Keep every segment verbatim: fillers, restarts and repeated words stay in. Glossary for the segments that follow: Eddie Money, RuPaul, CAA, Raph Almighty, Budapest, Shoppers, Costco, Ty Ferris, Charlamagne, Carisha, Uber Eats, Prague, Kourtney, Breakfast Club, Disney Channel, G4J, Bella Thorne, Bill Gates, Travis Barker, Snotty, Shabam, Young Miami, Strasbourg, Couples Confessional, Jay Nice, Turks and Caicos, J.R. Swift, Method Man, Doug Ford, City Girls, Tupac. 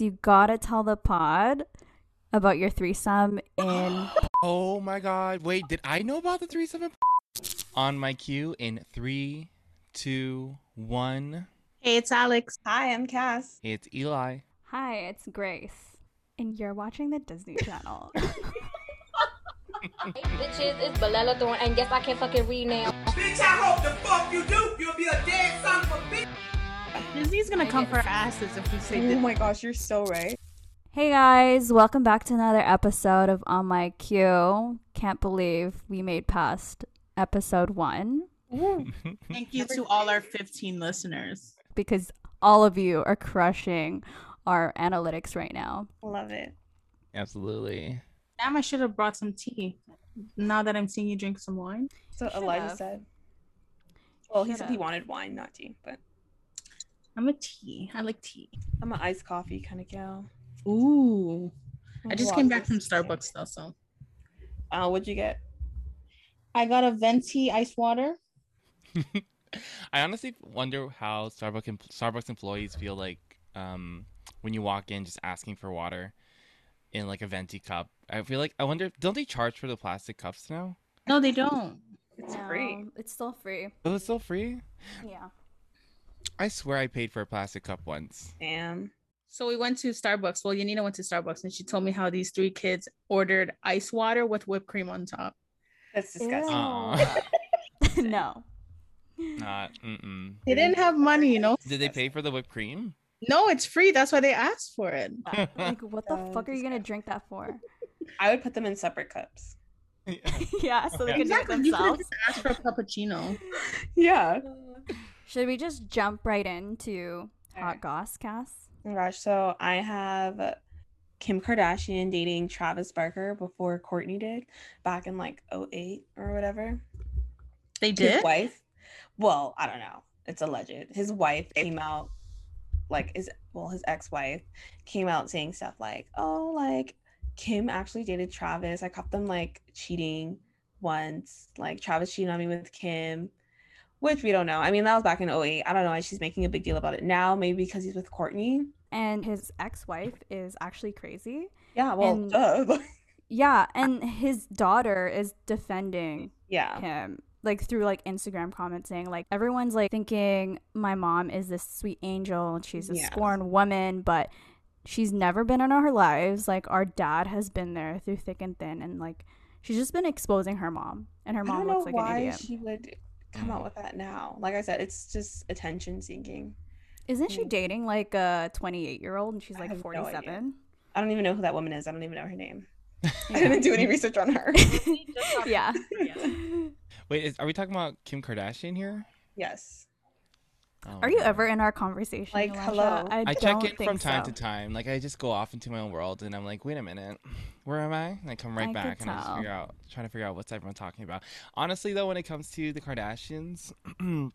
you gotta tell the pod about your threesome in... Oh my god, wait, did I know about the threesome in... On my cue in three, two, one... Hey, it's Alex. Hi, I'm Cass. It's Eli. Hi, it's Grace. And you're watching the Disney Channel. Hey, bitches, it's Bella Thorne, and yes, I can fucking read now. Bitch, I hope the fuck you do. You'll be a dead son of a bitch. Disney's gonna come for our asses if we say this. Oh my gosh, you're so right. Hey guys, welcome back to another episode of On My Cue. Can't believe we made past episode one. Ooh. Thank you to all our fifteen listeners. Because all of you are crushing our analytics right now. Love it. Absolutely. Damn, I should have brought some tea. Now that I'm seeing you drink some wine. So Elijah have. said. Well, he said have. he wanted wine, not tea, but... I'm a tea. I like tea. I'm an iced coffee kind of gal. Ooh. I just came back from Starbucks though, so. Uh, what'd you get? I got a venti iced water. I honestly wonder how Starbucks em- Starbucks employees feel like um, when you walk in just asking for water in like a venti cup. I feel like I wonder, don't they charge for the plastic cups now? No, they don't. It's no, free. It's still free. Oh, it's still free? Yeah. I swear I paid for a plastic cup once. Damn. So we went to Starbucks. Well, Yanina went to Starbucks and she told me how these three kids ordered ice water with whipped cream on top. That's disgusting. Uh, no. Not. Mm-mm. They didn't have money, you know? Did they pay for the whipped cream? No, it's free. That's why they asked for it. Like, what the fuck are you going to drink that for? I would put them in separate cups. Yeah, yeah so they yeah. could exactly. do it themselves. You could just ask for a cappuccino. Yeah. Should we just jump right into hot goss, Cass? Oh my gosh, so I have Kim Kardashian dating Travis Barker before Kourtney did back in like oh eight or whatever. They did? His wife. Well, I don't know. It's alleged. His wife came out, like his, well, his ex-wife came out saying stuff like, oh, like Kim actually dated Travis. I caught them like cheating once. Like Travis cheated on me with Kim. Which we don't know. I mean, that was back in oh eight. I don't know why she's making a big deal about it now. Maybe because he's with Kourtney. And his ex-wife is actually crazy. Yeah, well, and, duh. Yeah, and his daughter is defending yeah. him. Like, through, like, Instagram comments saying, like, everyone's, like, thinking my mom is this sweet angel. And she's a yeah. scorned woman, but she's never been in our lives. Like, our dad has been there through thick and thin. And, like, she's just been exposing her mom. And her mom looks like an idiot. I don't know why she would... come out with that now. Like I said, it's just attention seeking. Isn't she dating like a twenty-eight year old and she's like forty-seven? No, I don't even know who that woman is. I don't even know her name. I didn't do any research on her. yeah. yeah. Wait, is, are we talking about Kim Kardashian here? Yes. Oh, are you God. ever in our conversation? Like, Elijah? hello. I, I check in from time so. to time. Like, I just go off into my own world, and I'm like, wait a minute, where am I? And I come right I back, and I just figure out, trying to figure out what's everyone talking about. Honestly, though, when it comes to the Kardashians, you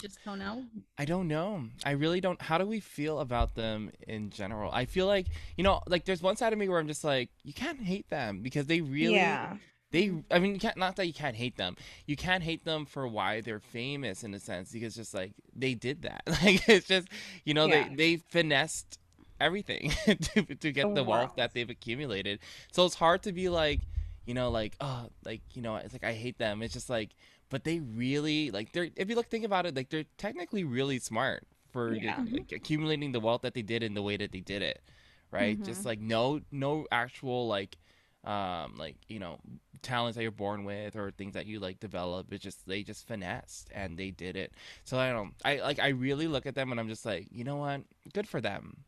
just don't know. I don't know. I really don't. How do we feel about them in general? I feel like, you know, like there's one side of me where I'm just like, you can't hate them because they really. Yeah. They, I mean, you can't, not that you can't hate them. You can't hate them for why they're famous in a sense, because just like they did that. Like it's just, you know, yeah. they, they finessed everything to to get oh, the wealth wow. that they've accumulated. So it's hard to be like, you know, like, oh, like, you know, it's like, I hate them. It's just like, but they really like they're, if you look, think about it, like they're technically really smart for yeah. the, like, accumulating the wealth that they did in the way that they did it. Right. Mm-hmm. Just like no, no actual like. um like you know talents that you're born with or things that you like develop. It's just they just finessed and they did it. So I don't I like I really look at them and I'm just like, you know what, good for them.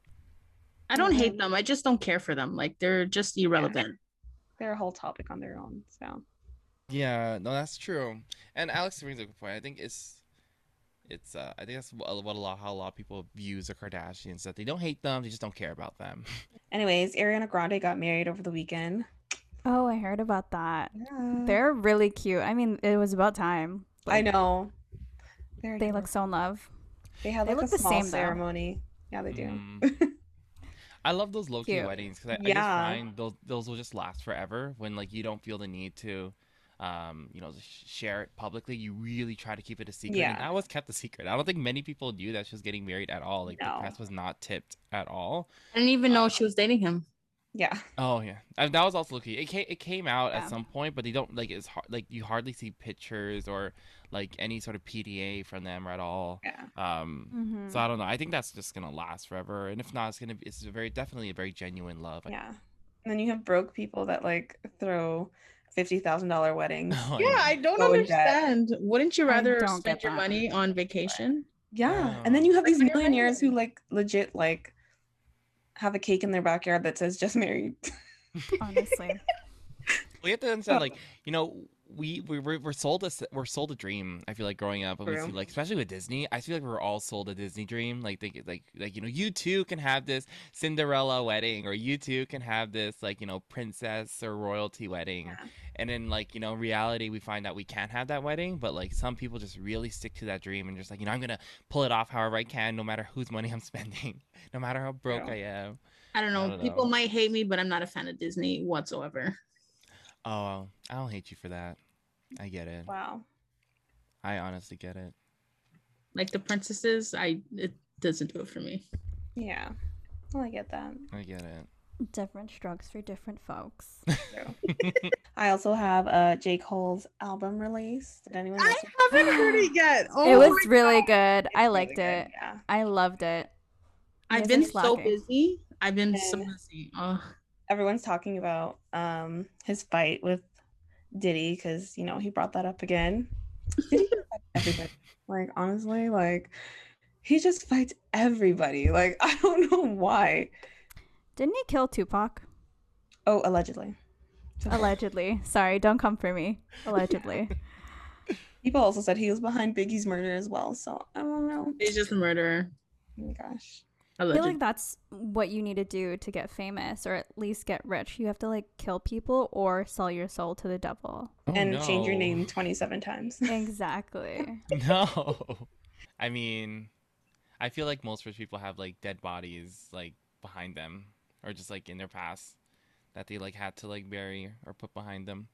I don't hate them, I just don't care for them. Like they're just irrelevant. Yeah. They're a whole topic on their own. So yeah, no, that's true. And Alex brings a good point. I think it's It's uh, I think that's what a lot, how a lot of people view the Kardashians, that they don't hate them, they just don't care about them. Anyways, Ariana Grande got married over the weekend. Oh, I heard about that. Yeah. They're really cute. I mean, it was about time. Like, I know. They're they adorable. Look so in love. They had like they look a the small same, ceremony. Though. Yeah, they do. Mm. I love those low-key weddings because I, yeah. I just find those those will just last forever when like you don't feel the need to um, you know, share it publicly. You really try to keep it a secret. Yeah. And that was kept a secret. I don't think many people knew that she was getting married at all. Like, no. The press was not tipped at all. I didn't even know um, she was dating him. Yeah. Oh, yeah. I mean, that was also lucky. It came, it came out yeah. at some point, but they don't, like, it's hard, like, you hardly see pictures or, like, any sort of P D A from them at all. Yeah. Um, mm-hmm. So I don't know. I think that's just going to last forever. And if not, it's going to be, it's a very, definitely a very genuine love. Yeah. And then you have broke people that, like, throw fifty thousand dollars weddings. Oh, yeah, I, I don't understand. Debt. Wouldn't you rather spend your money on vacation? Yeah. Oh. And then you have like, these millionaires who, like, legit, like, have a cake in their backyard that says just married. Honestly, we have to understand, like, you know, we we we're sold a we're sold a dream. I feel like growing up, we see, like, especially with Disney, I feel like we're all sold a Disney dream. Like, they, like, like you know, you too can have this Cinderella wedding, or you too can have this, like, you know, princess or royalty wedding. Yeah. And then, like, you know, reality, we find out we can't have that wedding. But, like, some people just really stick to that dream and just, like, you know, I'm going to pull it off however I can, no matter whose money I'm spending, no matter how broke I, I am. I don't know. I don't people know. might hate me, but I'm not a fan of Disney whatsoever. Oh, I don't hate you for that. I get it. Wow. I honestly get it. Like, the princesses, I it doesn't do it for me. Yeah. Well, I get that. I get it. Different drugs for different folks. I also have uh J. Cole's album release. Did anyone? I haven't heard it yet. Oh, it was really God. good. It's I liked really it. Good, yeah. I loved it. I've been so busy. I've been and so busy. Oh. Everyone's talking about um his fight with Diddy because, you know, he brought that up again. Diddy fight everybody. Like, honestly, like, he just fights everybody. Like, I don't know why. Didn't he kill Tupac? Oh, allegedly. Allegedly. Sorry, don't come for me. Allegedly. People also said he was behind Biggie's murder as well, so I don't know. He's just a murderer. Oh my gosh. Allegedly. I feel like that's what you need to do to get famous or at least get rich. You have to, like, kill people or sell your soul to the devil. Oh, and no. change your name twenty-seven times. Exactly. No. I mean, I feel like most rich people have, like, dead bodies, like, behind them. Or just, like, in their past that they, like, had to, like, bury or put behind them.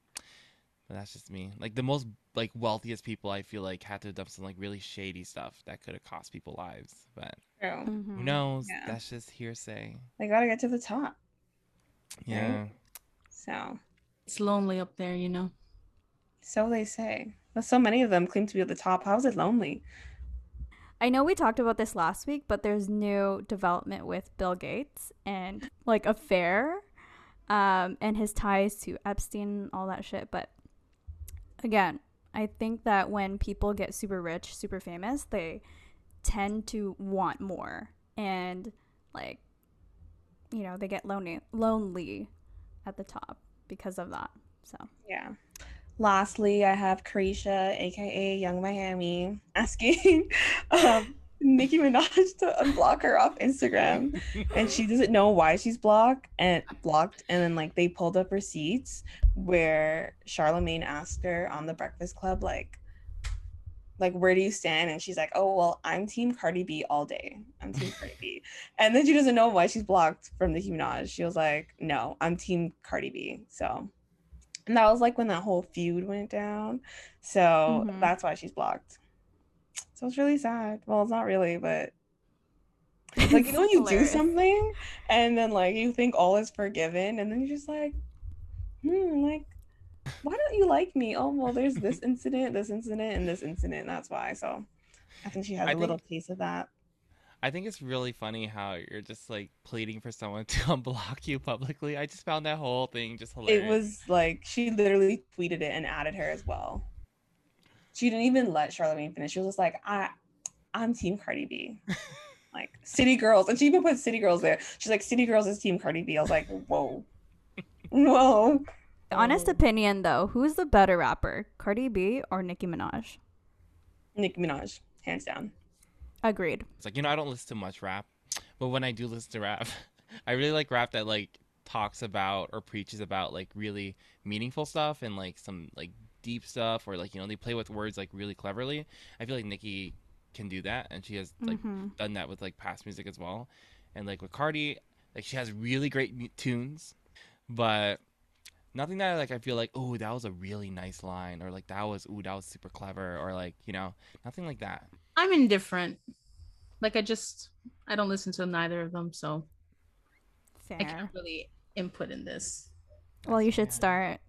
But that's just me. Like, the most, like, wealthiest people, I feel like, had to have done some, like, really shady stuff that could have cost people lives. But mm-hmm. who knows? Yeah. That's just hearsay. They gotta get to the top. Yeah. Right? So. It's lonely up there, you know? So they say. But so many of them claim to be at the top. How is it lonely? I know we talked about this last week, but there's new development with Bill Gates and, like, affair um, and his ties to Epstein and all that shit. But again, I think that when people get super rich, super famous, they tend to want more. And, like, you know, they get lonely, lonely at the top because of that. So, yeah. Lastly, I have Carisha, aka Young Miami, asking um, Nicki Minaj to unblock her off Instagram, and she doesn't know why she's blocked and blocked. And then, like, they pulled up receipts where Charlamagne asked her on the Breakfast Club, like, like where do you stand? And she's like, oh well, I'm Team Cardi B all day. I'm Team Cardi B. And then she doesn't know why she's blocked from Nicki Minaj. She was like, no, I'm Team Cardi B. So. And that was, like, when that whole feud went down. So mm-hmm. that's why she's blocked. So it's really sad. Well, it's not really, but it's like, you know, when you hilarious. do something and then, like, you think all is forgiven and then you're just like, hmm, like, why don't you like me? Oh, well, there's this incident, this incident, and this incident. And that's why. So I think she has I a think- little piece of that. I think it's really funny how you're just, like, pleading for someone to unblock you publicly. I just found that whole thing just hilarious. It was, like, she literally tweeted it and added her as well. She didn't even let Charlamagne finish. She was just like, I, I'm Team Cardi B. Like, City Girls. And she even put City Girls there. She's like, City Girls is Team Cardi B. I was like, whoa. Whoa. Honest opinion, though, who's the better rapper, Cardi B or Nicki Minaj? Nicki Minaj, hands down. Agreed. It's like, you know, I don't listen to much rap, but when I do listen to rap, I really like rap that, like, talks about or preaches about, like, really meaningful stuff and, like, some, like, deep stuff, or, like, you know, they play with words, like, really cleverly. I feel like Nicki can do that, and she has, like, mm-hmm. done that with, like, past music as well. And, like, with Cardi, like, she has really great mu- tunes, but nothing that like I feel like, oh, that was a really nice line, or like that was, ooh, that was super clever, or like, you know, nothing like that. I'm indifferent. Like I just, I don't listen to neither of them, so fair. I can't really input in this. Well, you should start.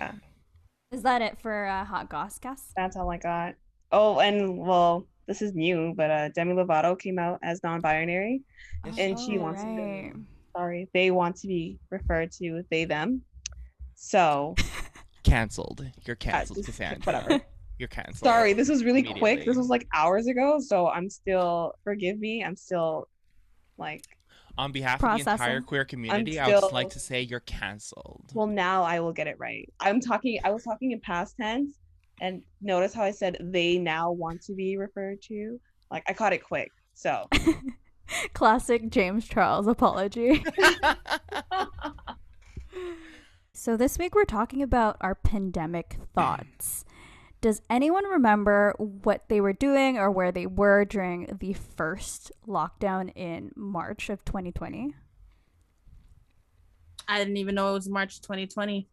Yeah. Is that it for uh, Hot Goss, Cass? That's all I got. Oh, and well, this is new, but uh, Demi Lovato came out as non-binary, oh, and she wants right. to be, sorry, they want to be referred to they, them. So. Canceled. You're canceled, uh, just, Cassandra. Whatever. You're canceled. Sorry, this was really quick. This was like hours ago, so I'm still, forgive me, I'm still like. On behalf Processing. of the entire queer community, still, I would just like to say you're canceled. Well, now I will get it right. I'm talking, I was talking in past tense, and notice how I said they now want to be referred to. Like, I caught it quick, so. Classic James Charles apology. So this week we're talking about our pandemic thoughts. Does anyone remember what they were doing or where they were during the first lockdown in March of twenty twenty? I didn't even know it was March twenty twenty.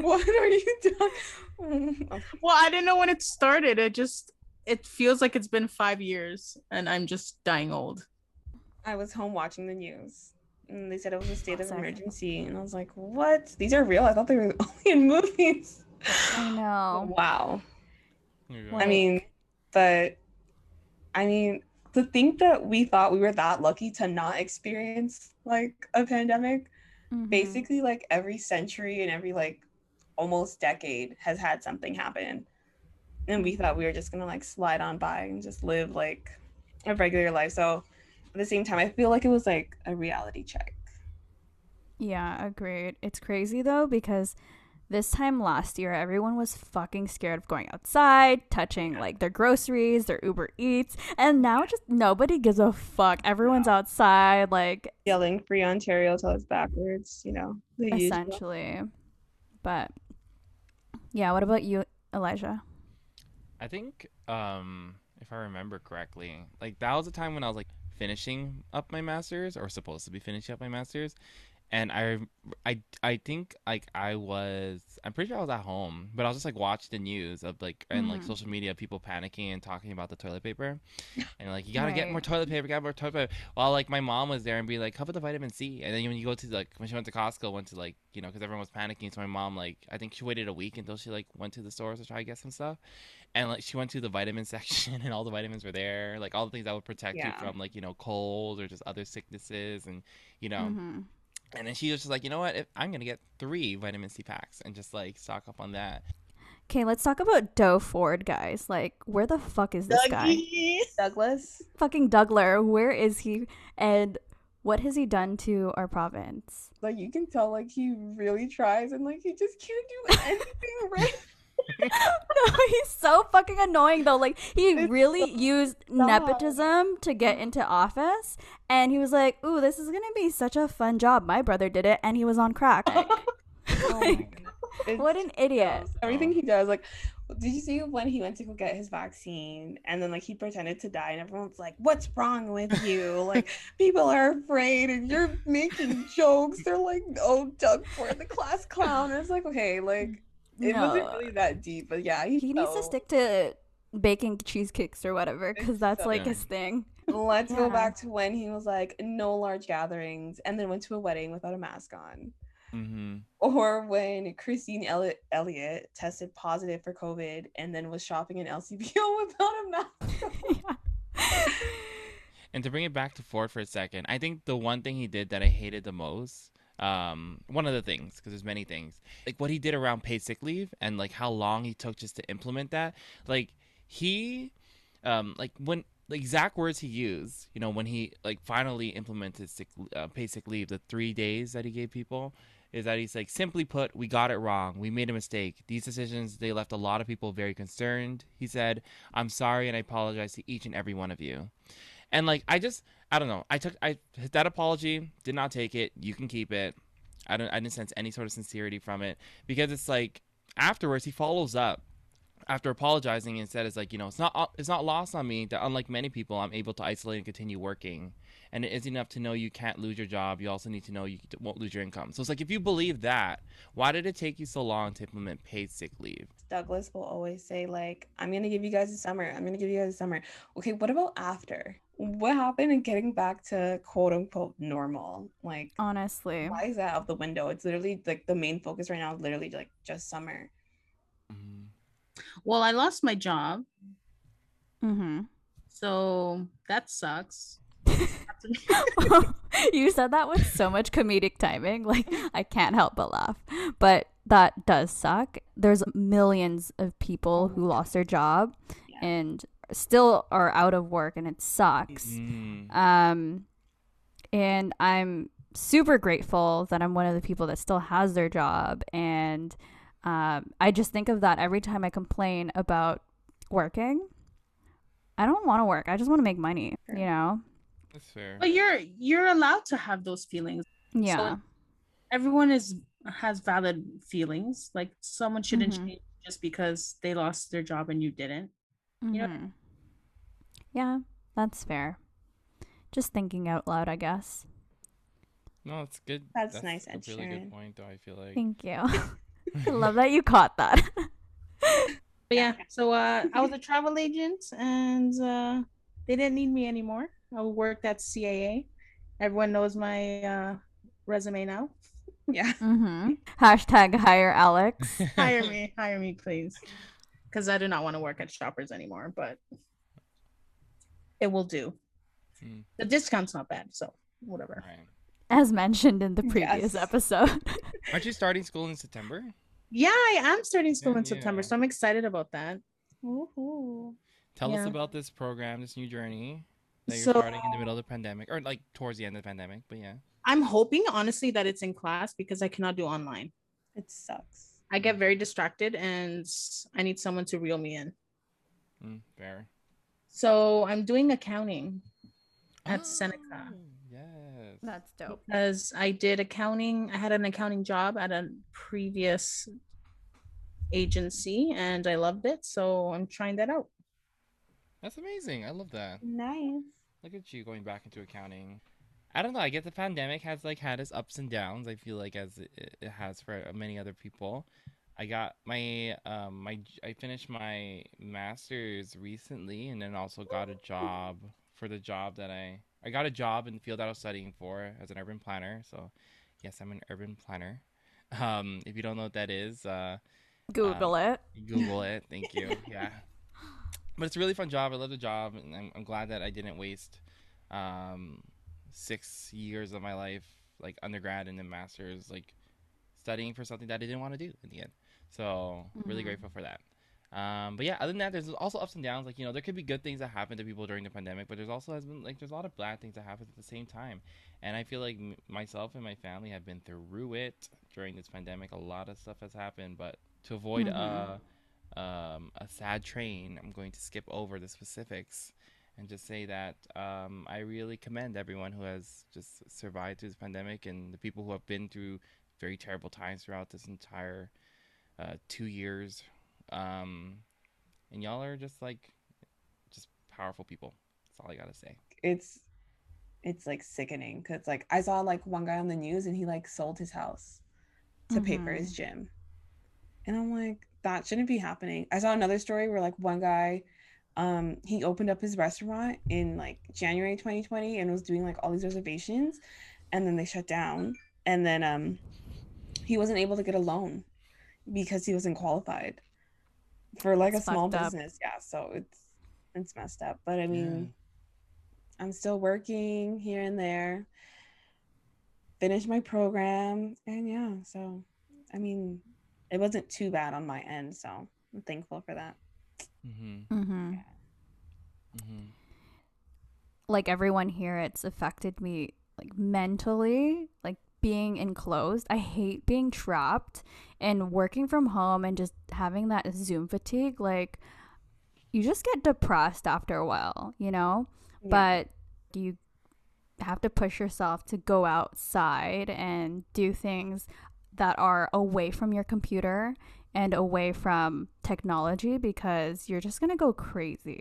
What are you doing? Well, I didn't know when it started. It just, it feels like it's been five years and I'm just dying old. I was home watching the news and they said it was a state of emergency. And I was like, what? These are real? I thought they were only in movies. I know. Wow. Like, I mean, but I mean, to think that we thought we were that lucky to not experience like a pandemic, mm-hmm. basically like every century and every like almost decade has had something happen. And we thought we were just gonna like slide on by and just live like a regular life. So at the same time, I feel like it was like a reality check. Yeah, agreed. It's crazy though, because this time last year, everyone was fucking scared of going outside, touching, like, their groceries, their Uber Eats, and now just nobody gives a fuck. Everyone's yeah. outside, like... Yelling, free Ontario till it's backwards, you know. Essentially. Usual. But, yeah, what about you, Elijah? I think, um, if I remember correctly, like, that was a time when I was, like, finishing up my master's, or supposed to be finishing up my master's, and I, I, I think like I was, I'm pretty sure I was at home, but I was just like watching the news of like, and mm-hmm. like social media, people panicking and talking about the toilet paper and like, you gotta right. get more toilet paper, got more toilet paper. While like my mom was there and be like, how about the vitamin C? And then when you go to like, when she went to Costco, went to like, you know, cause everyone was panicking. So my mom, like, I think she waited a week until she like went to the stores to try to get some stuff. And like, she went to the vitamin section and all the vitamins were there. Like all the things that would protect yeah. you from like, you know, colds or just other sicknesses and, you know, mm-hmm. And then she was just like, you know what? If, I'm going to get three vitamin C packs and just, like, stock up on that. Okay, let's talk about Doug Ford, guys. Like, where the fuck is this Dougie. guy? Douglas. Fucking Dougler. Where is he? And what has he done to our province? Like, you can tell, like, he really tries and, like, he just can't do anything right. No, he's so fucking annoying though. Like he it's really so used sad. nepotism to get into office, and he was like, "Ooh, this is gonna be such a fun job. My brother did it, and he was on crack." Like, oh like, what an idiot! Everything he does, like, did you see when he went to go get his vaccine, and then like he pretended to die, and everyone's like, "What's wrong with you?" Like people are afraid, and you're making jokes. They're like, "Oh, Doug Ford, the class clown." And it's like, okay, like. It no. wasn't really that deep, but yeah. He, he so... needs to stick to baking cheesecakes or whatever, because that's so like nice. his thing. Let's yeah. go back to when he was like, no large gatherings, and then went to a wedding without a mask on. Mm-hmm. Or when Christine Elliott, Elliott tested positive for COVID and then was shopping in L C B O without a mask on. Yeah. And to bring it back to Ford for a second, I think the one thing he did that I hated the most um one of the things, because there's many things, like what he did around paid sick leave and like how long he took just to implement that, like he um like when the exact words he used, you know, when he like finally implemented sick uh, paid sick leave, the three days that he gave people, is that he's like, simply put, we got it wrong, we made a mistake, these decisions, they left a lot of people very concerned. He said, I'm sorry and I apologize to each and every one of you. And like I just I don't know. I took I that apology, did not take it. You can keep it. I don't I didn't sense any sort of sincerity from it, because it's like afterwards he follows up after apologizing and said, it's like, you know, it's not it's not lost on me that unlike many people, I'm able to isolate and continue working. and it is enough to know you can't lose your job, you also need to know you won't lose your income. So it's like, if you believe that, why did it take you so long to implement paid sick leave? Douglas will always say, like, I'm going to give you guys a summer. I'm going to give you guys a summer. Okay, what about after? What happened in getting back to quote unquote normal? Like, honestly, why is that out the window? It's literally like the main focus right now is literally like just summer. Mm-hmm. Well, I lost my job. Mm-hmm. So that sucks. You said that with so much comedic timing. Like, I can't help but laugh. But that does suck. There's millions of people who lost their job yeah. and still are out of work, and it sucks. Mm. Um, and I'm super grateful that I'm one of the people that still has their job. And um, I just think of that every time I complain about working. I don't want to work. I just want to make money, you know? That's fair. But you're you're allowed to have those feelings. Yeah. So everyone is has valid feelings. Like, someone shouldn't mm-hmm. change just because they lost their job and you didn't. Mm-hmm. You know? Yeah, that's fair. Just thinking out loud, I guess. No, it's good. That's, that's nice. That's a really good point, though, I feel like. Thank you. I love that you caught that. But yeah, so uh, I was a travel agent, and uh, they didn't need me anymore. I worked at C A A. Everyone knows my uh, resume now. Yeah. Mm-hmm. Hashtag hire Alex. Hire me. Hire me, please. Because I do not want to work at Shoppers anymore, but it will do. Mm. The discount's not bad, so whatever. Right. As mentioned in the previous yes. episode. Aren't you starting school in September? Yeah, I am starting school yeah, in September, yeah. so I'm excited about that. Woohoo. Tell yeah. us about this program, this new journey that you're so, starting in the middle of the pandemic, or like towards the end of the pandemic, but yeah. I'm hoping, honestly, that it's in class, because I cannot do online. It sucks. I get very distracted, and I need someone to reel me in. Mm, fair. So I'm doing accounting at oh, Seneca. Yes. That's dope. Because I did accounting. I had an accounting job at a previous agency, and I loved it. So I'm trying that out. That's amazing. I love that. Nice. Look at you going back into accounting. I don't know. I guess the pandemic has like had its ups and downs. I feel like as it, it has for many other people. I got my um my I finished my master's recently, and then also got a job for the job that I I got a job in the field that I was studying for as an urban planner. So yes, I'm an urban planner. Um, if you don't know what that is, uh, Google uh, it. Google it. Thank you. Yeah. But it's a really fun job. I love the job, and I'm, I'm glad that I didn't waste um, six years of my life, like undergrad and then master's, like studying for something that I didn't want to do in the end. So really mm-hmm. grateful for that. Um, but yeah, other than that, there's also ups and downs. Like, you know, there could be good things that happen to people during the pandemic, but there's also has been like, there's a lot of bad things that happen at the same time. And I feel like m- myself and my family have been through it during this pandemic. A lot of stuff has happened, but to avoid mm-hmm. a, um, a sad train, I'm going to skip over the specifics and just say that, um, I really commend everyone who has just survived through this pandemic, and the people who have been through very terrible times throughout this entire, uh, two years, um and y'all are just like just powerful people. That's all I gotta say. It's it's like sickening, because like I saw like one guy on the news, and he like sold his house to mm-hmm. pay for his gym, and I'm like, that shouldn't be happening. I saw another story where like one guy um he opened up his restaurant in like January twenty twenty and was doing like all these reservations, and then they shut down, and then um he wasn't able to get a loan because he wasn't qualified for like it's a small business up. Yeah, so it's it's messed up, but I mean yeah. I'm still working here and there, finish my program, and yeah, so I mean it wasn't too bad on my end, so I'm thankful for that. Mm-hmm. Mm-hmm. Yeah. Mm-hmm. Like everyone here, it's affected me like mentally, like being enclosed. I hate being trapped and working from home and just having that Zoom fatigue. Like, you just get depressed after a while, you know? Yeah. But you have to push yourself to go outside and do things that are away from your computer and away from technology, because you're just gonna go crazy.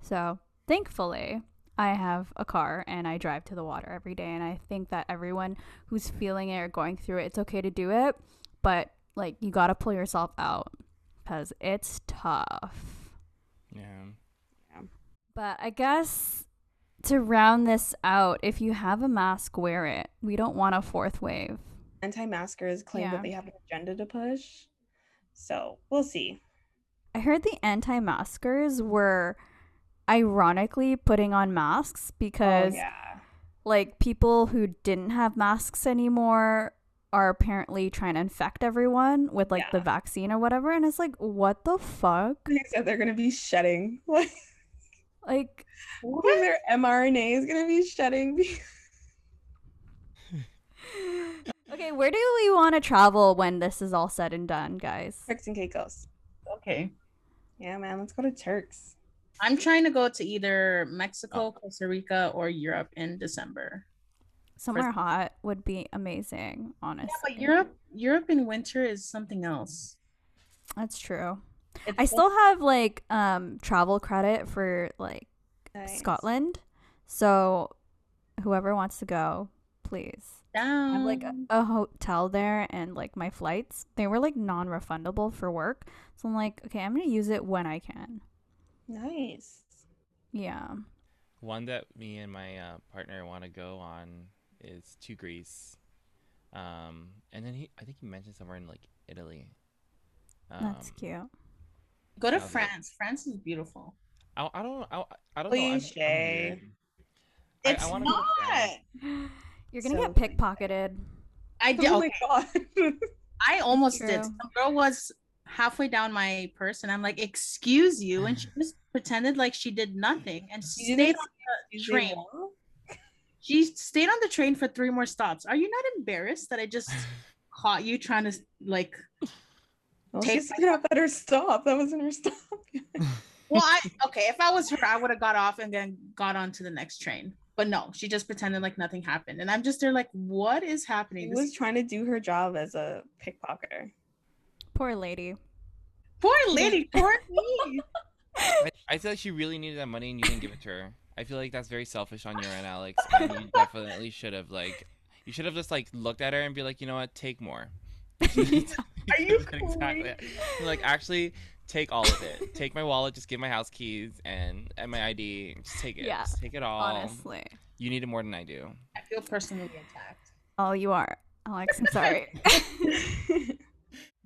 So thankfully, I have a car and I drive to the water every day, and I think that everyone who's feeling it or going through it, it's okay to do it, but like you gotta pull yourself out because it's tough. Yeah. Yeah. But I guess to round this out, if you have a mask, wear it. We don't want a fourth wave. Anti-maskers claim yeah. that they have an agenda to push, so we'll see. I heard the anti-maskers were ironically putting on masks because oh, yeah. like people who didn't have masks anymore are apparently trying to infect everyone with like yeah. the vaccine or whatever, and it's like, what the fuck? They said they're gonna be shedding like like what? Their mRNA is gonna be shedding. Okay, where do we want to travel when this is all said and done, guys? Turks and Caicos. Okay. Yeah, man, let's go to Turks. I'm trying to go to either Mexico, oh. Costa Rica, or Europe in December. Somewhere For- hot would be amazing, honestly. Yeah, but Europe, Europe in winter is something else. That's true. It's I still have like um travel credit for like nice. Scotland, so whoever wants to go, please. Down. I have like a, a hotel there, and like my flights, they were like non-refundable for work, so I'm like, okay, I'm gonna use it when I can. Nice. Yeah. One that me and my uh, partner want to go on is to Greece, um, and then he, I think he mentioned somewhere in like Italy. Um, That's cute. Go to France. Like, France is beautiful. I, I don't. I, I don't Cliche. know. I'm, I'm it's I, I not. You're gonna so, get pickpocketed. I did. Oh okay. my god. I almost True. did. Some girl was halfway down my purse, and I'm like, "Excuse you," and she just pretended like she did nothing, and she stayed on the train. She stayed on the train for three more stops. Are you not embarrassed that I just caught you trying to like? Well, take she got that her stop. That wasn't her stop. Well, I okay. If I was her, I would have got off and then got on to the next train. But no, she just pretended like nothing happened. And I'm just there like, what is happening? She this was is- trying to do her job as a pickpocketer. Poor lady. Poor lady. Poor me. I, I feel like she really needed that money and you didn't give it to her. I feel like that's very selfish on your end, Alex. And you definitely should have like, you should have just like looked at her and be like, you know what? Take more. Are you exactly. Like, actually, take all of it. Take my wallet, just give my house keys and, and my I D. Just take it. Yeah, just take it all. Honestly. You need it more than I do. I feel personally attacked. Oh, you are. Alex, I'm sorry.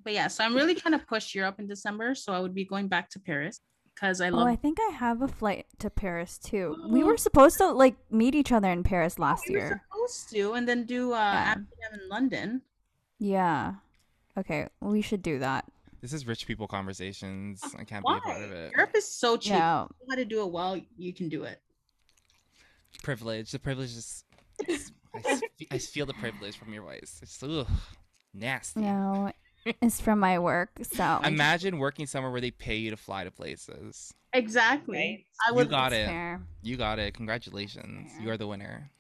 But yeah, so I'm really trying to push Europe in December. So I would be going back to Paris because I love. Oh, I think I have a flight to Paris too. Mm-hmm. We were supposed to like meet each other in Paris last we year. We were supposed to and then do uh, yeah. Amsterdam and London. Yeah. Okay, we should do that. This is rich people conversations. I can't Why? be a part of it. Europe is so cheap. Yeah. You know how to do it well, you can do it. Privilege. The privilege is... I, I feel the privilge from your voice. It's ugh, nasty. No, it's from my work, so... Imagine working somewhere where they pay you to fly to places. Exactly. Right? I would you got it. Fair. You got it. Congratulations. Fair. You are the winner.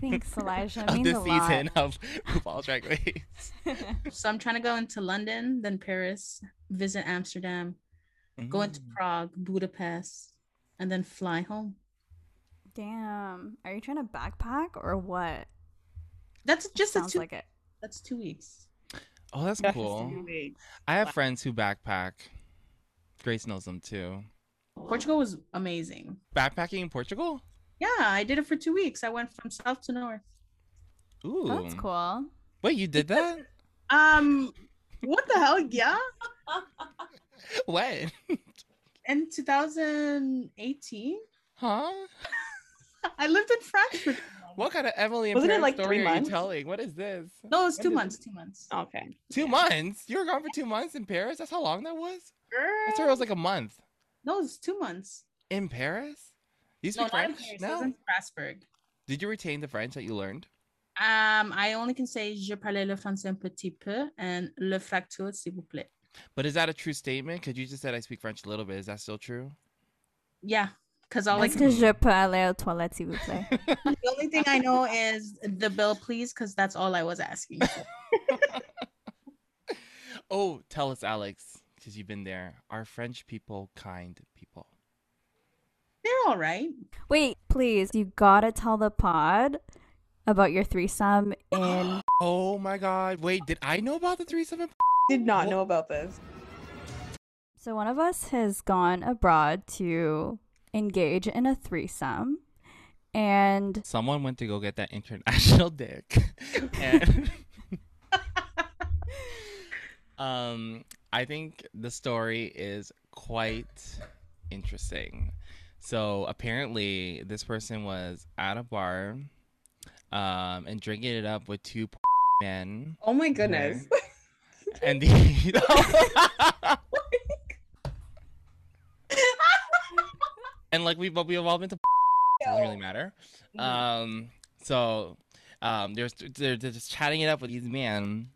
Thanks, Elijah. It means a lot. This season of RuPaul's Drag Race. So I'm trying to go into London, then Paris, visit Amsterdam, mm-hmm. go into Prague, Budapest, and then fly home. Damn. Are you trying to backpack or what? That's just that a sounds two- like it. That's two weeks. Oh, that's, that's cool. I have wow. friends who backpack. Grace knows them too. Portugal was amazing. Backpacking in Portugal? Yeah, I did it for two weeks. I went from south to north. Ooh, oh, that's cool. Wait, you did that? um, what the hell? Yeah. When? In twenty eighteen. Huh? I lived in France for. What kind of Emily in Paris like story are you telling? What is this? No, it was two months. This? Two months. Okay. Two yeah. months? You were gone for two months in Paris? That's how long that was? Girl. I thought it was like a month. No, it's two months. In Paris? You speak no, French? Not in Paris. No, it was in Strasbourg. Did you retain the French that you learned? Um, I only can say je parle le français un petit peu and le facteur s'il vous plaît. But is that a true statement? Because you just said I speak French a little bit. Is that still true? Yeah, because all I can. Je parle aux toilettes s'il vous plaît. The only thing I know is the bill, please, because that's all I was asking. Oh, tell us, Alex. Because you've been there. Are French people kind people? They're all right. Wait, please. You gotta tell the pod about your threesome in... Oh my god. Wait, did I know about the threesome in... Did not know about this. So one of us has gone abroad to engage in a threesome. And... Someone went to go get that international dick. And... um, I think the story is quite interesting. So apparently this person was at a bar um, and drinking it up with two men. Oh my goodness. And the... and like we but we've all been to... It doesn't really matter. Um, so um, they're, they're, they're just chatting it up with these men.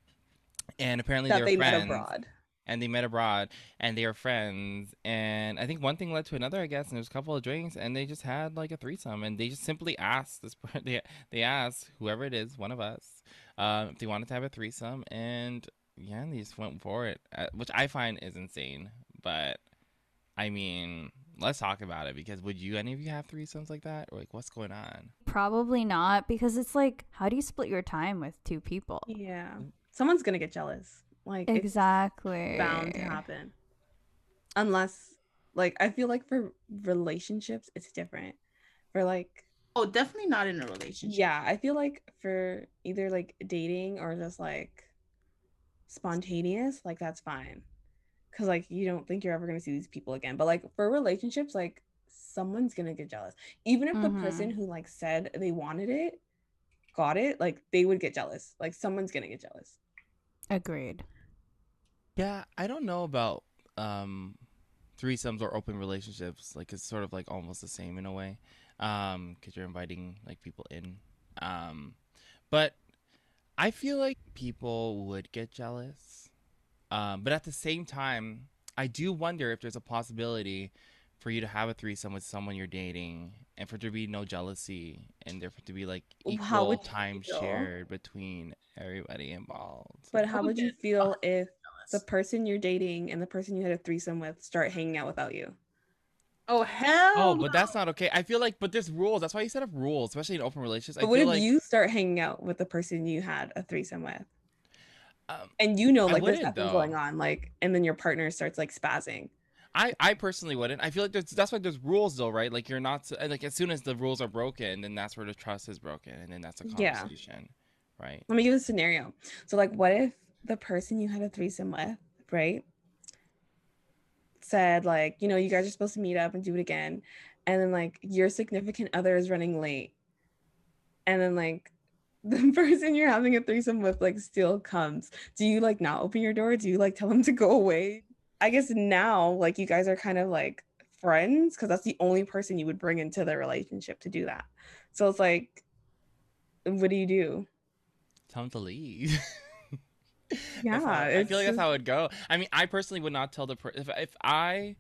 And apparently that they were friends. Met abroad. And they met abroad and they were friends. And I think one thing led to another, I guess. And there was a couple of drinks and they just had like a threesome. And they just simply asked this, they, they asked whoever it is, one of us, uh, if they wanted to have a threesome. And yeah, and they just went for it, which I find is insane. But I mean, let's talk about it, because would you, any of you have threesomes like that? Or like, what's going on? Probably not, because it's like, how do you split your time with two people? Yeah. Someone's going to get jealous. Like, exactly, it's bound to happen. Unless, like, I feel like for relationships, it's different. For like, oh, definitely not in a relationship. Yeah, I feel like for either like dating or just like spontaneous, like that's fine, because like you don't think you're ever gonna see these people again. But like for relationships, like someone's gonna get jealous, even if mm-hmm. the person who like said they wanted it got it. Like they would get jealous. Like someone's gonna get jealous. Agreed. Yeah, I don't know about um, threesomes or open relationships. Like, it's sort of like almost the same in a way, because um, you're inviting like people in. Um, but I feel like people would get jealous. Um, but at the same time, I do wonder if there's a possibility for you to have a threesome with someone you're dating, and for there to be no jealousy, and there to be like equal time shared between everybody involved. But how would you feel if the person you're dating and the person you had a threesome with start hanging out without you? Oh hell! Oh, but that's not okay. I feel like, but there's rules. That's why you set up rules, especially in open relationships. But what if you start hanging out with the person you had a threesome with, um, and you know like there's nothing going on, like, and then your partner starts like spazzing? I, I personally wouldn't. I feel like there's, that's why there's rules though, right? Like you're not, like as soon as the rules are broken, then that's where the trust is broken, and then that's a conversation, yeah. Right? Let me give you a scenario. So like, what if the person you had a threesome with, right, said like, you know, you guys are supposed to meet up and do it again, and then like your significant other is running late, and then like the person you're having a threesome with like still comes. Do you like not open your door? Do you like tell them to go away? I guess now, like, you guys are kind of, like, friends, because that's the only person you would bring into the relationship to do that. So it's like, what do you do? Tell them to leave. Yeah. How, I feel like that's how it would go. I mean, I personally would not tell the person. If, if I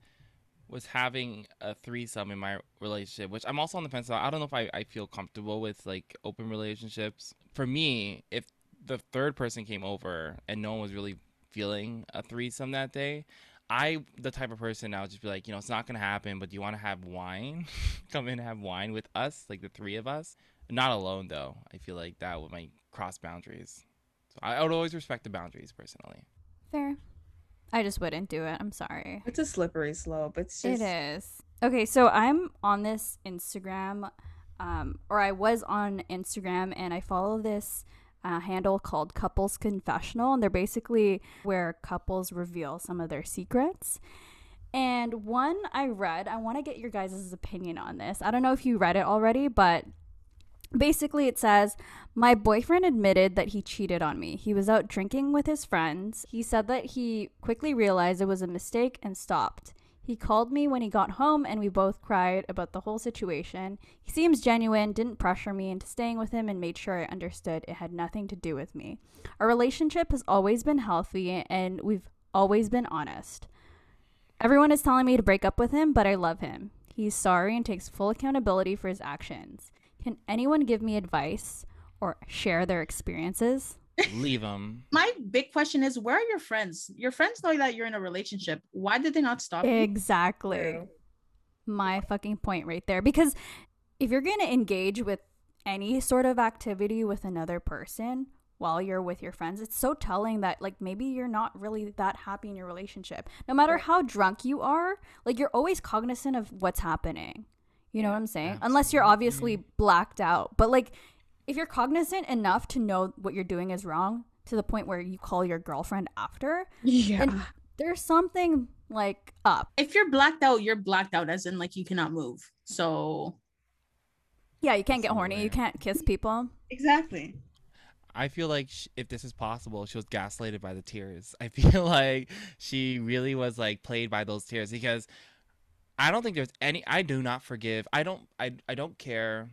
was having a threesome in my relationship, which I'm also on the fence about, I don't know if I, I feel comfortable with, like, open relationships. For me, if the third person came over and no one was really feeling a threesome that day, I the type of person I would just be like, you know, it's not gonna happen, but do you want to have wine? Come in and have wine with us, like the three of us, not alone though. I feel like that would might cross boundaries, so I would always respect the boundaries personally. Fair. I just wouldn't do it. I'm sorry. It's a slippery slope. It's just... it is. Okay, so I'm on this Instagram, um, or I was on Instagram, and I follow this Uh, handle called Couples Confessional, and they're basically where couples reveal some of their secrets. And one I read, I want to get your guys' opinion on this. I don't know if you read it already, but basically it says, my boyfriend admitted that he cheated on me. He was out drinking with his friends. He said that he quickly realized it was a mistake and stopped. He called me when he got home and we both cried about the whole situation. He seems genuine, didn't pressure me into staying with him, and made sure I understood it had nothing to do with me. Our relationship has always been healthy and we've always been honest. Everyone is telling me to break up with him, but I love him. He's sorry and takes full accountability for his actions. Can anyone give me advice or share their experiences? Leave them. My big question is, where are your friends? Your friends know that you're in a relationship. Why did they not stop you? Exactly. my fucking point right there. Because if you're going to engage with any sort of activity with another person while you're with your friends, it's so telling that, like, maybe you're not really that happy in your relationship. No matter how drunk you are, like, you're always cognizant of what's happening. You know yeah, what I'm saying? Absolutely. Unless you're obviously blacked out. But, like, if you're cognizant enough to know what you're doing is wrong to the point where you call your girlfriend after, yeah, then there's something, like, up. If you're blacked out, you're blacked out, as in, like, you cannot move. So... yeah, you can't get somewhere. Horny. You can't kiss people. Exactly. I feel like she, if this is possible, she was gaslighted by the tears. I feel like she really was, like, played by those tears, because I don't think there's any, I do not forgive. I don't, I, I don't care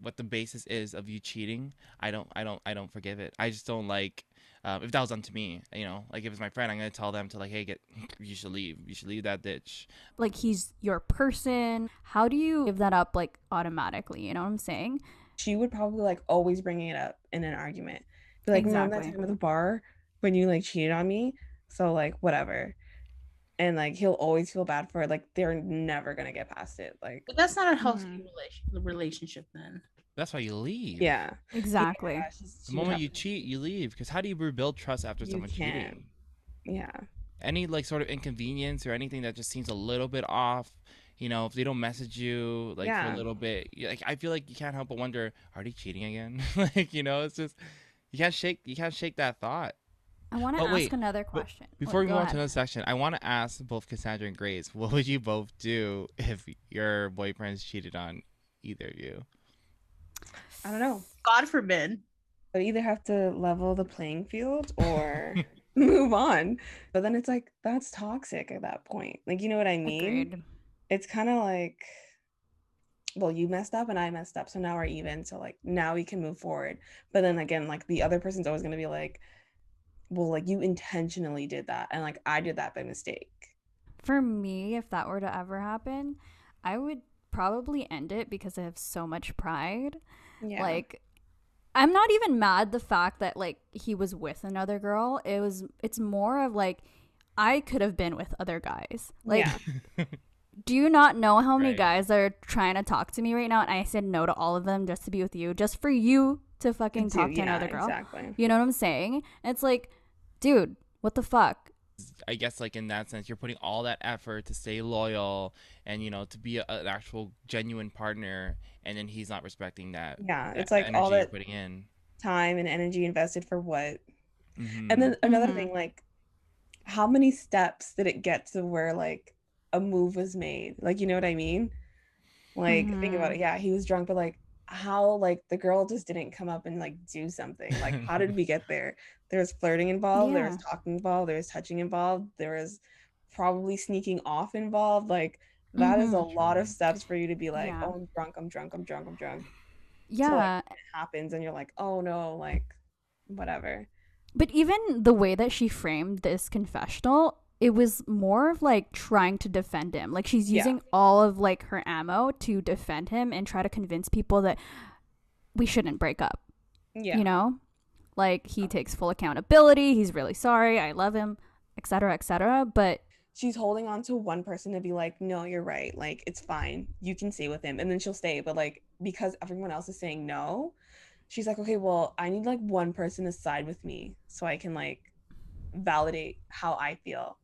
what the basis is of you cheating. I don't, I don't, I don't forgive it. I just don't like, uh, if that was done to me, you know, like if it's my friend, I'm going to tell them to like, hey, get, you should leave. You should leave that bitch. Like, he's your person. How do you give that up? Like, automatically, you know what I'm saying? She would probably like always bringing it up in an argument. Be like, exactly. Remember that time at the bar when you like cheated on me? So like, whatever. And like, he'll always feel bad for it. Like, they're never going to get past it. Like, but that's not a healthy mm-hmm. relationship then. That's why you leave. Yeah, exactly. Yeah, just, the moment you cheat, you leave. Because how do you rebuild trust after someone cheating? Yeah. Any like sort of inconvenience or anything that just seems a little bit off, you know, if they don't message you like yeah. for a little bit, like I feel like you can't help but wonder, are they cheating again? Like, you know, it's just you can't shake you can't shake that thought. I want to oh, ask wait, another question. Before oh, we move ahead. on to another section, I want to ask both Cassandra and Grace, what would you both do if your boyfriends cheated on either of you? I don't know. God forbid. I either have to level the playing field or move on. But then it's like, that's toxic at that point. Like, you know what I mean? Agreed. It's kind of like, well, you messed up and I messed up, so now we're even. So like, now we can move forward. But then again, like the other person's always going to be like, well, like you intentionally did that. And like, I did that by mistake. For me, if that were to ever happen, I would probably end it because I have so much pride. Yeah. Like, I'm not even mad the fact that like he was with another girl. It was, it's more of like, I could have been with other guys. Like. Yeah. Do you not know how many right. guys are trying to talk to me right now? And I said no to all of them just to be with you, just for you to fucking talk yeah, to another girl. Exactly. You know what I'm saying? And it's like, dude, what the fuck? I guess like in that sense, you're putting all that effort to stay loyal and, you know, to be a, an actual genuine partner. And then he's not respecting that. Yeah. That it's like all that putting in time and energy invested for what? Mm-hmm. And then another mm-hmm. thing, like how many steps did it get to where like, a move was made, like, you know what I mean? Like mm-hmm. think about it. Yeah, he was drunk, but like how, like the girl just didn't come up and like do something. Like how did we get there? There was flirting involved, yeah. there was talking involved, there was touching involved, there was probably sneaking off involved. Like that mm-hmm. is a lot of steps for you to be like yeah. oh, I'm drunk, I'm drunk, I'm drunk, I'm drunk. Yeah. So, like, it happens and you're like, oh no, like whatever. But even the way that she framed this confessional, it was more of like trying to defend him. Like she's using yeah. all of like her ammo to defend him and try to convince people that we shouldn't break up. Yeah. You know, like he oh. takes full accountability. He's really sorry. I love him, et cetera, et cetera. But she's holding on to one person to be like, no, you're right. Like, it's fine. You can stay with him. And then she'll stay. But like, because everyone else is saying no, she's like, okay, well, I need like one person to side with me so I can like validate how I feel.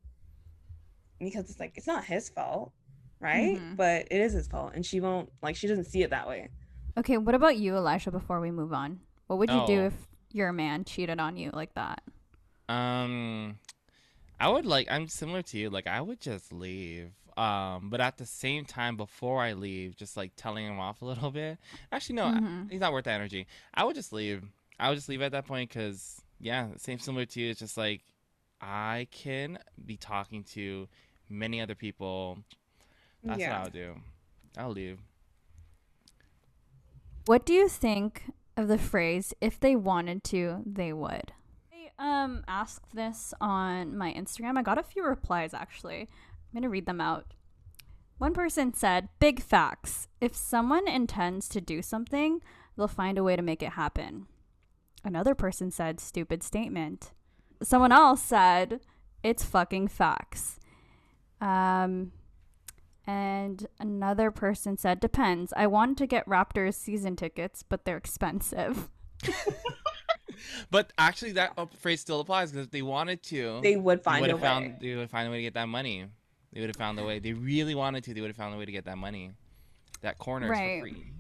Because it's like, it's not his fault, right? Mm-hmm. But it is his fault, and she won't, like, she doesn't see it that way. Okay, what about you, Elisha, before we move on? What would you oh. do if your man cheated on you like that? Um, I would, like, I'm similar to you. Like, I would just leave. Um, but at the same time, before I leave, just, like, telling him off a little bit. Actually, no, mm-hmm. I, he's not worth that energy. I would just leave. I would just leave at that point because, yeah, same similar to you. It's just, like, I can be talking to many other people. That's yeah. what I'll do. I'll leave. What do you think of the phrase, if they wanted to, they would? I um, asked this on my Instagram. I got a few replies, actually. I'm going to read them out. One person said, big facts. If someone intends to do something, they'll find a way to make it happen. Another person said, stupid statement. Someone else said, it's fucking facts. Um, And another person said, depends. I wanted to get Raptors season tickets, but they're expensive. But actually, that phrase still applies, because if they wanted to, they would find they a found, way. They would find a way to get that money. They would have found the way. They really wanted to. They would have found a way to get that money. That corner is right. for free.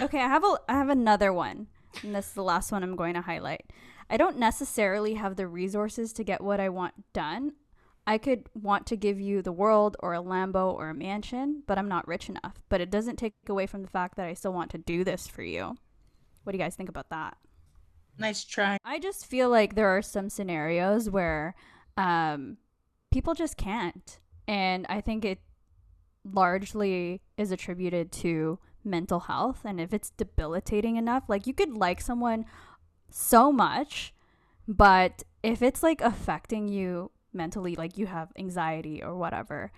Okay, I have a, I have another one, and this is the last one I'm going to highlight. I don't necessarily have the resources to get what I want done. I could want to give you the world or a Lambo or a mansion, but I'm not rich enough. But it doesn't take away from the fact that I still want to do this for you. What do you guys think about that? Nice try. I just feel like there are some scenarios where um, people just can't. And I think it largely is attributed to mental health. And if it's debilitating enough, like you could like someone so much, but if it's like affecting you mentally, like you have anxiety or whatever,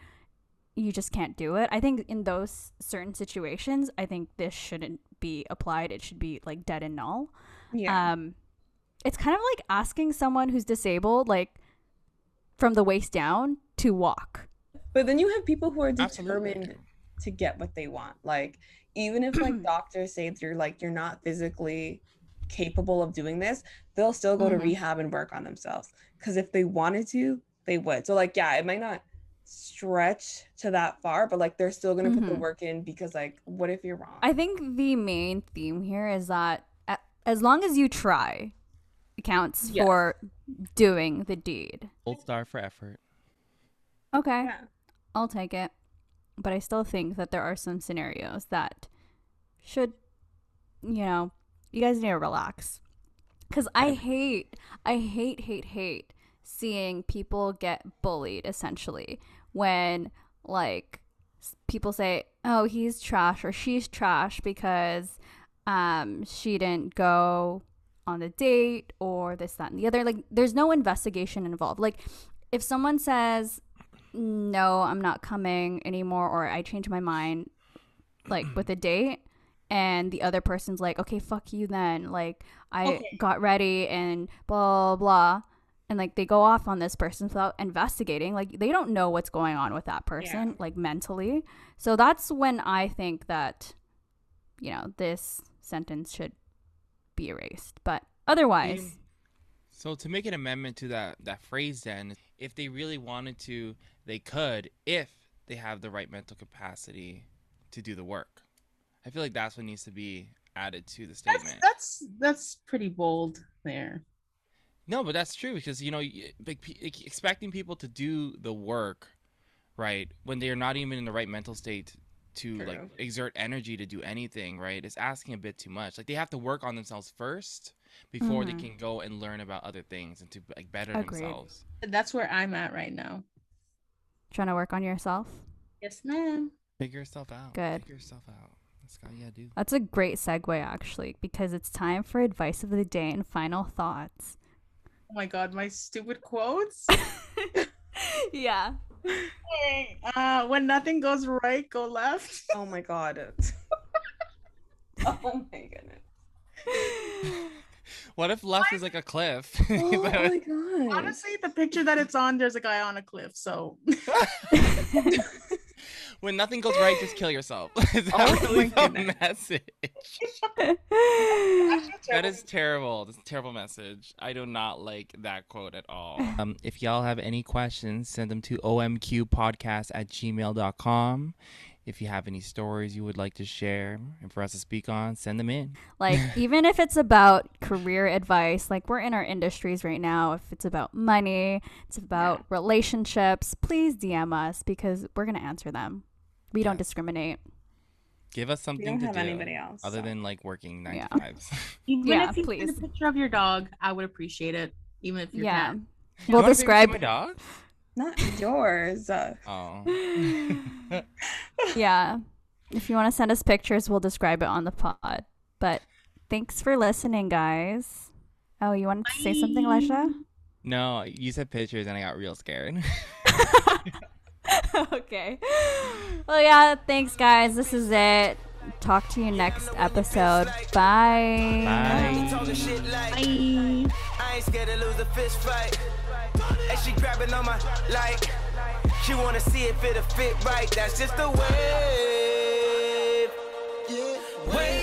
you just can't do it. I think in those certain situations, I think this shouldn't be applied. It should be like dead and null. Yeah. Um, it's kind of like asking someone who's disabled, like from the waist down, to walk. But then you have people who are determined Absolutely. to get what they want. Like, even if like doctors say they're like, you're not physically capable of doing this, they'll still go mm-hmm. to rehab and work on themselves, because if they wanted to, they would. So like, yeah, it might not stretch to that far, but like they're still gonna mm-hmm. put the work in, because like, what if you're wrong? I think the main theme here is that as long as you try, it counts yes. for doing the deed. Gold star for effort. Okay, yeah. I'll take it. But I still think that there are some scenarios that should, you know, you guys need to relax. Because I hate, I hate, hate, hate seeing people get bullied, essentially. When, like, people say, oh, he's trash or she's trash because um, she didn't go on the date or this, that, and the other. Like, there's no investigation involved. Like, if someone says, no, I'm not coming anymore, or I changed my mind, like, with a date, and the other person's like, okay, fuck you then, like, I okay. got ready and blah, blah, and, like, they go off on this person without investigating. Like, they don't know what's going on with that person, yeah. like, mentally. So that's when I think that, you know, this sentence should be erased. But otherwise... So to make an amendment to that, that phrase then, if they really wanted to, they could, if they have the right mental capacity to do the work. I feel like that's what needs to be added to the statement. That's that's, that's pretty bold there. No, but that's true, because, you know, expecting people to do the work, right, when they're not even in the right mental state to true. like exert energy to do anything, right, is asking a bit too much. Like, they have to work on themselves first before mm-hmm. they can go and learn about other things and to like better Agreed. themselves. That's where I'm at right now. Trying to work on yourself? Yes, ma'am. Figure yourself out. Good. Figure yourself out. That's got, yeah, dude. That's a great segue, actually, because it's time for advice of the day and final thoughts. Oh my God, my stupid quotes? Yeah. Hey, uh, when nothing goes right, go left. Oh my God. Oh my goodness. What if left what? is like a cliff? Oh my God. Honestly, the picture that it's on, there's a guy on a cliff, so. When nothing goes right, just kill yourself. Is that oh really the message? That is terrible. That's a terrible message. I do not like that quote at all. Um, if y'all have any questions, send them to omqpodcast at gmail dot com. If you have any stories you would like to share and for us to speak on, send them in. Like, even if it's about career advice, like we're in our industries right now. If it's about money, it's about yeah. relationships, please D M us, because we're going to answer them. We yeah. don't discriminate. Give us something we don't to have do anybody else, other so. than like working nine yeah. to fives. Even yeah, if you please. send a picture of your dog, I would appreciate it. Even if you're yeah. mad. You we'll describe my dog. Not yours. Oh. Yeah. If you want to send us pictures, we'll describe it on the pod. But thanks for listening, guys. Oh, you wanted to Bye. say something, Lesha? No, you said pictures and I got real scared. Okay. Well, yeah, thanks, guys. This is it. Talk to you next episode. Bye. Bye. Bye. I ain't scared to lose a fist fight. And she grabbing on my like She wanna see if it'll fit right. That's just a wave. Yeah. Wave.